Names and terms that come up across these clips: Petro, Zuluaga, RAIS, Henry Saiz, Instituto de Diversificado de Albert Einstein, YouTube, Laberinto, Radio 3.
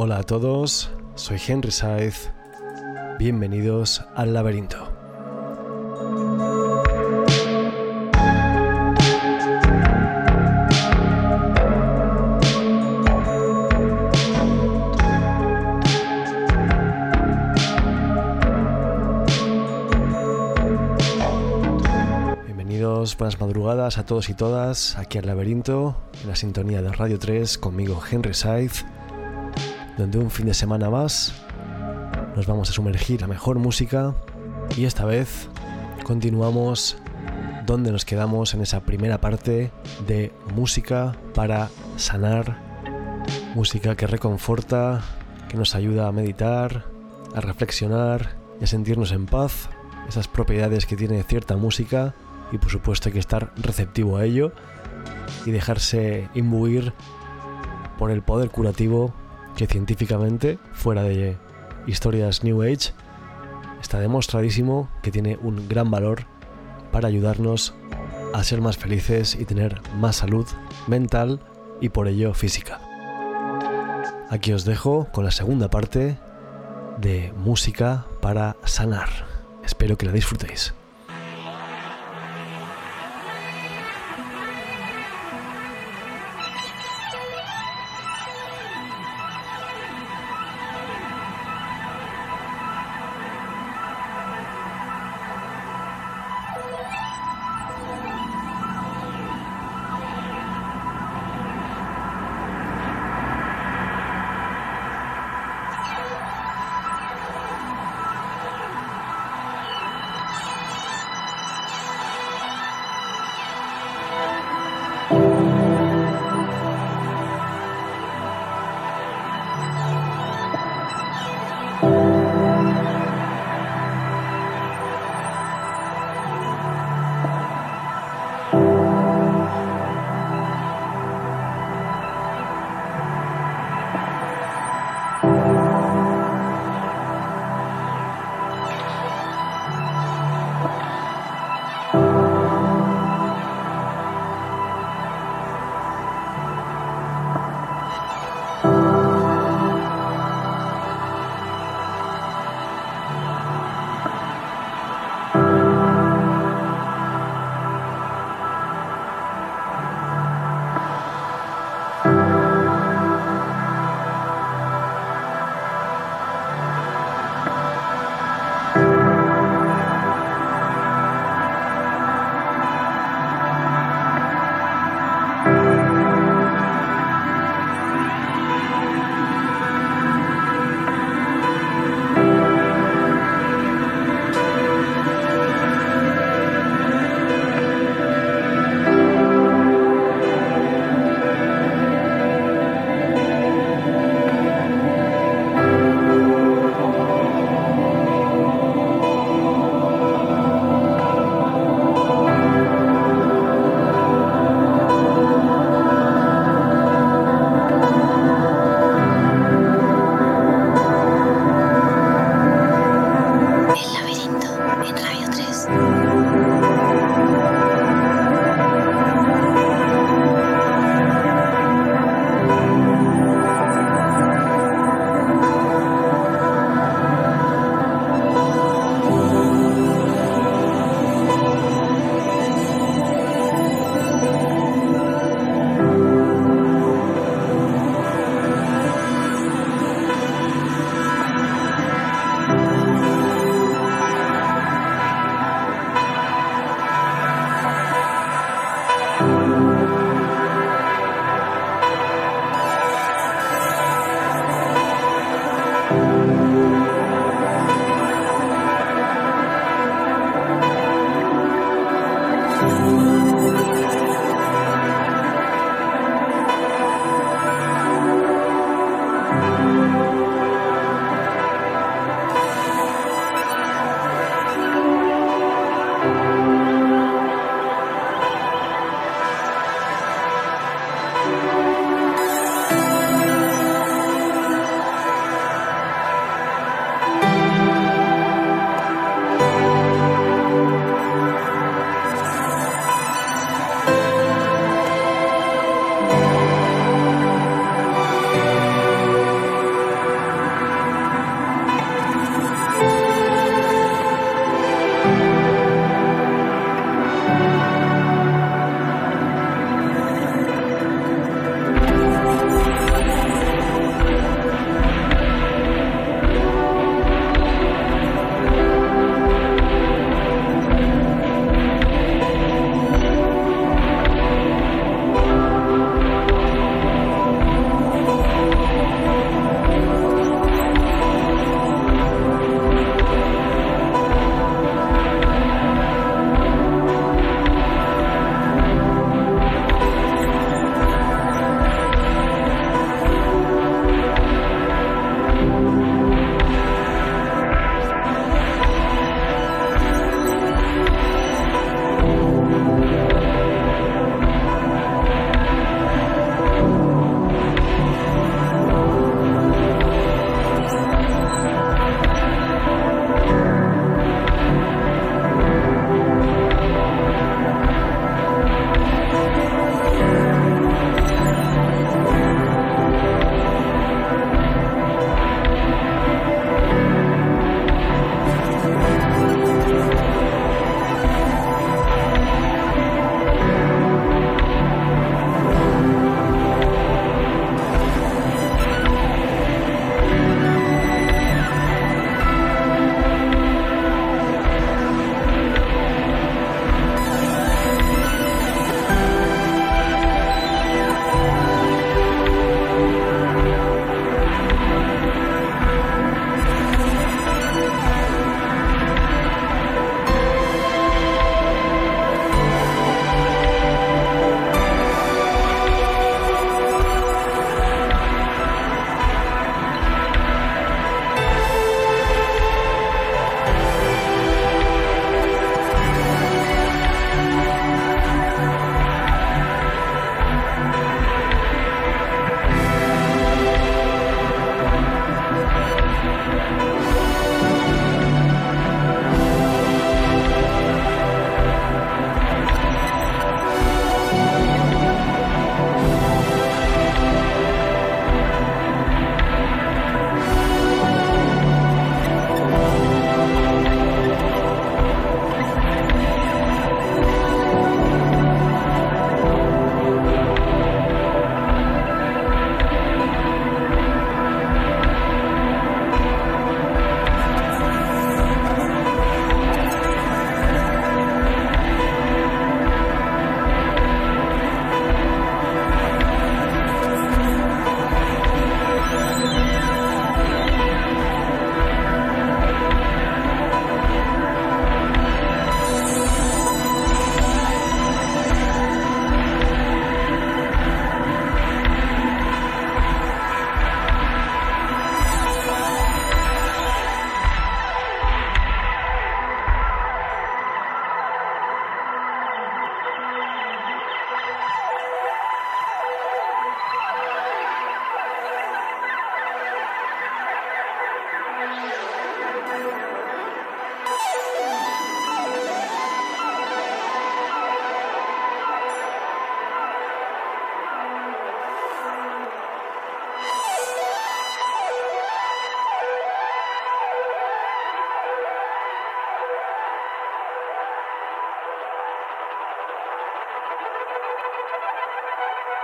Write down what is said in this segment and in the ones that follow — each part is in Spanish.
Hola a todos, soy Henry Saiz, bienvenidos al Laberinto. Bienvenidos, buenas madrugadas a todos y todas, aquí al Laberinto, en la sintonía de Radio 3, conmigo Henry Saiz, donde un fin de semana más nos vamos a sumergir a mejor música y esta vez continuamos donde nos quedamos en esa primera parte de música para sanar, música que reconforta, que nos ayuda a meditar, a reflexionar y a sentirnos en paz, esas propiedades que tiene cierta música y por supuesto hay que estar receptivo a ello y dejarse imbuir por el poder curativo que científicamente, fuera de historias New Age, está demostradísimo que tiene un gran valor para ayudarnos a ser más felices y tener más salud mental y por ello física. Aquí os dejo con la segunda parte de música para sanar. Espero que la disfrutéis.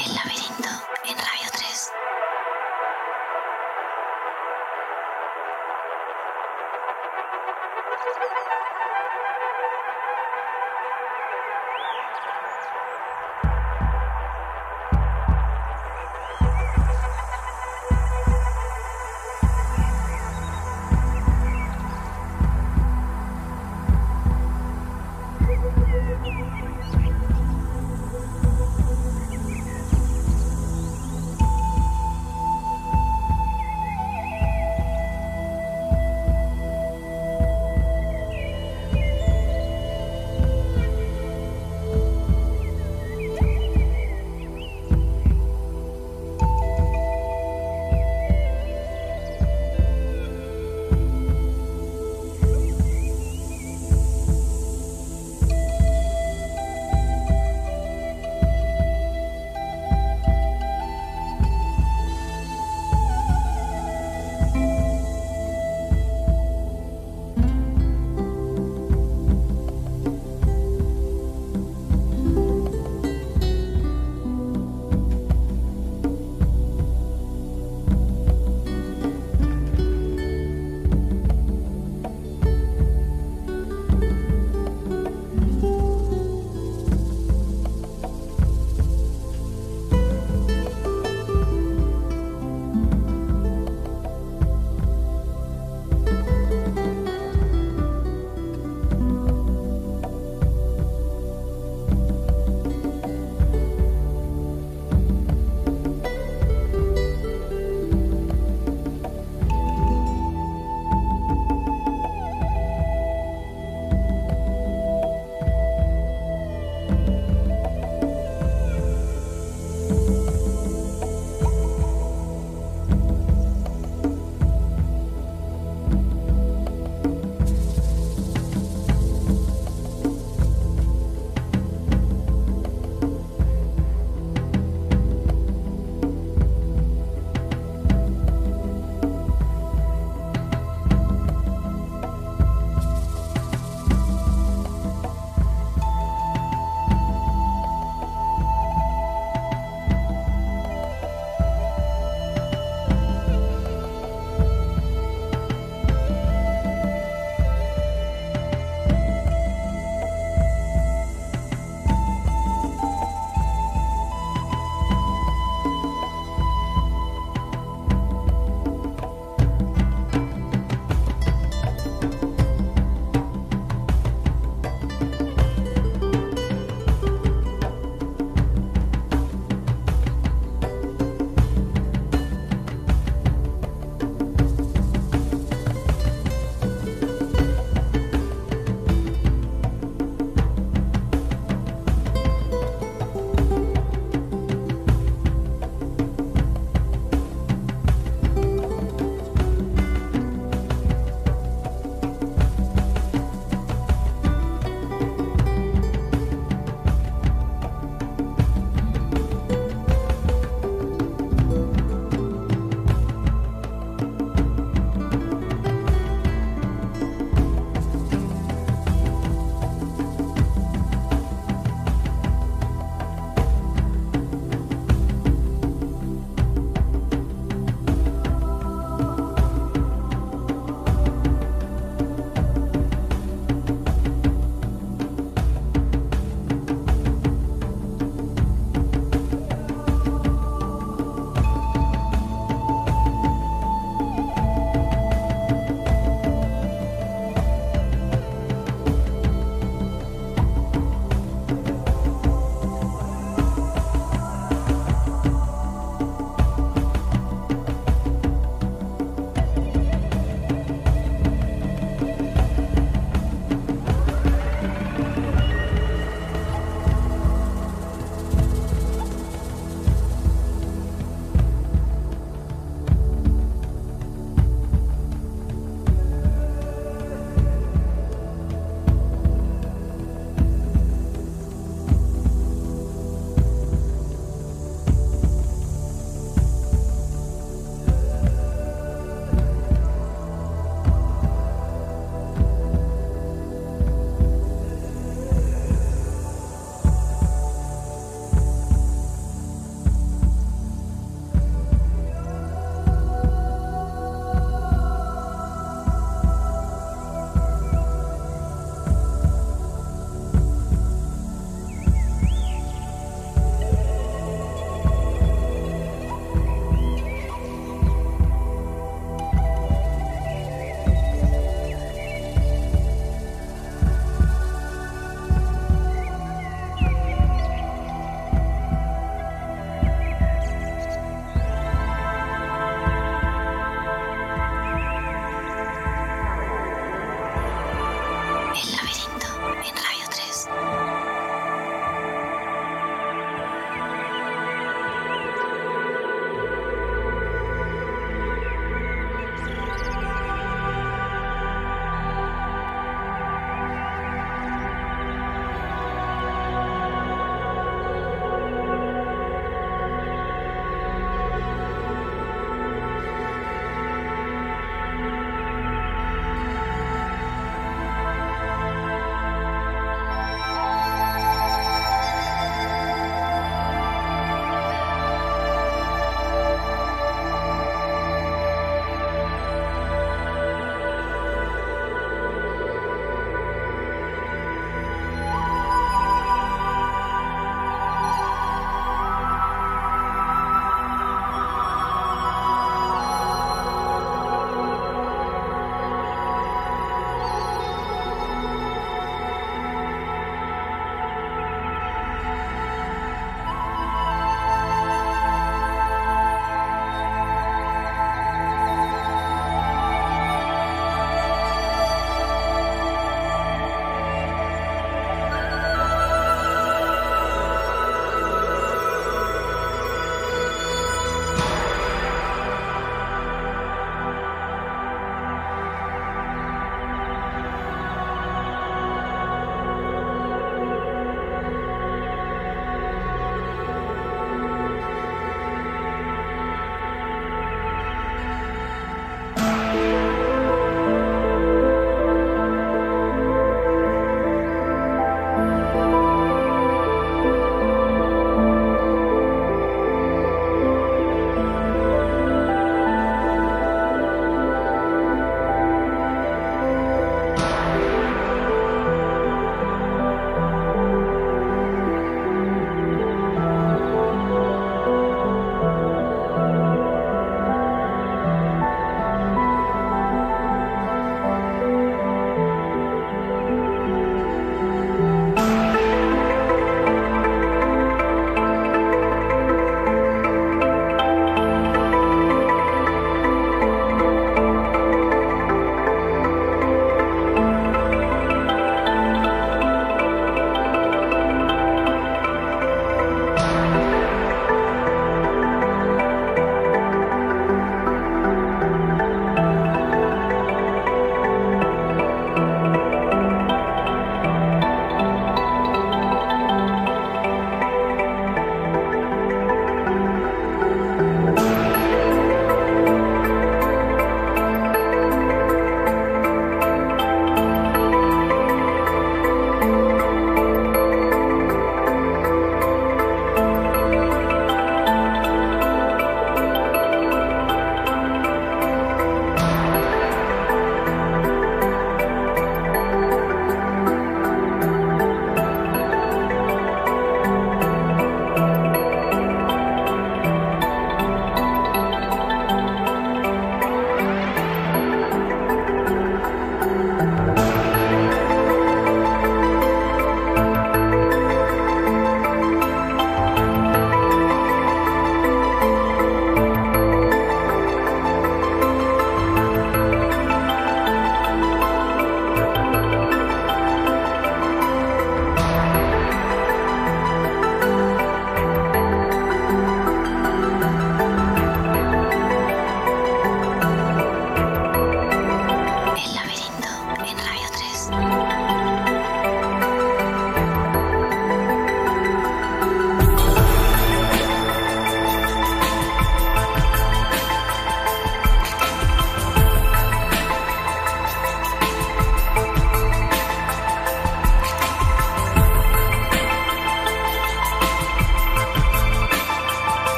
El laberinto en Radio 3.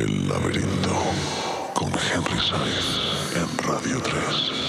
El laberinto con Henry Saiz en Radio 3.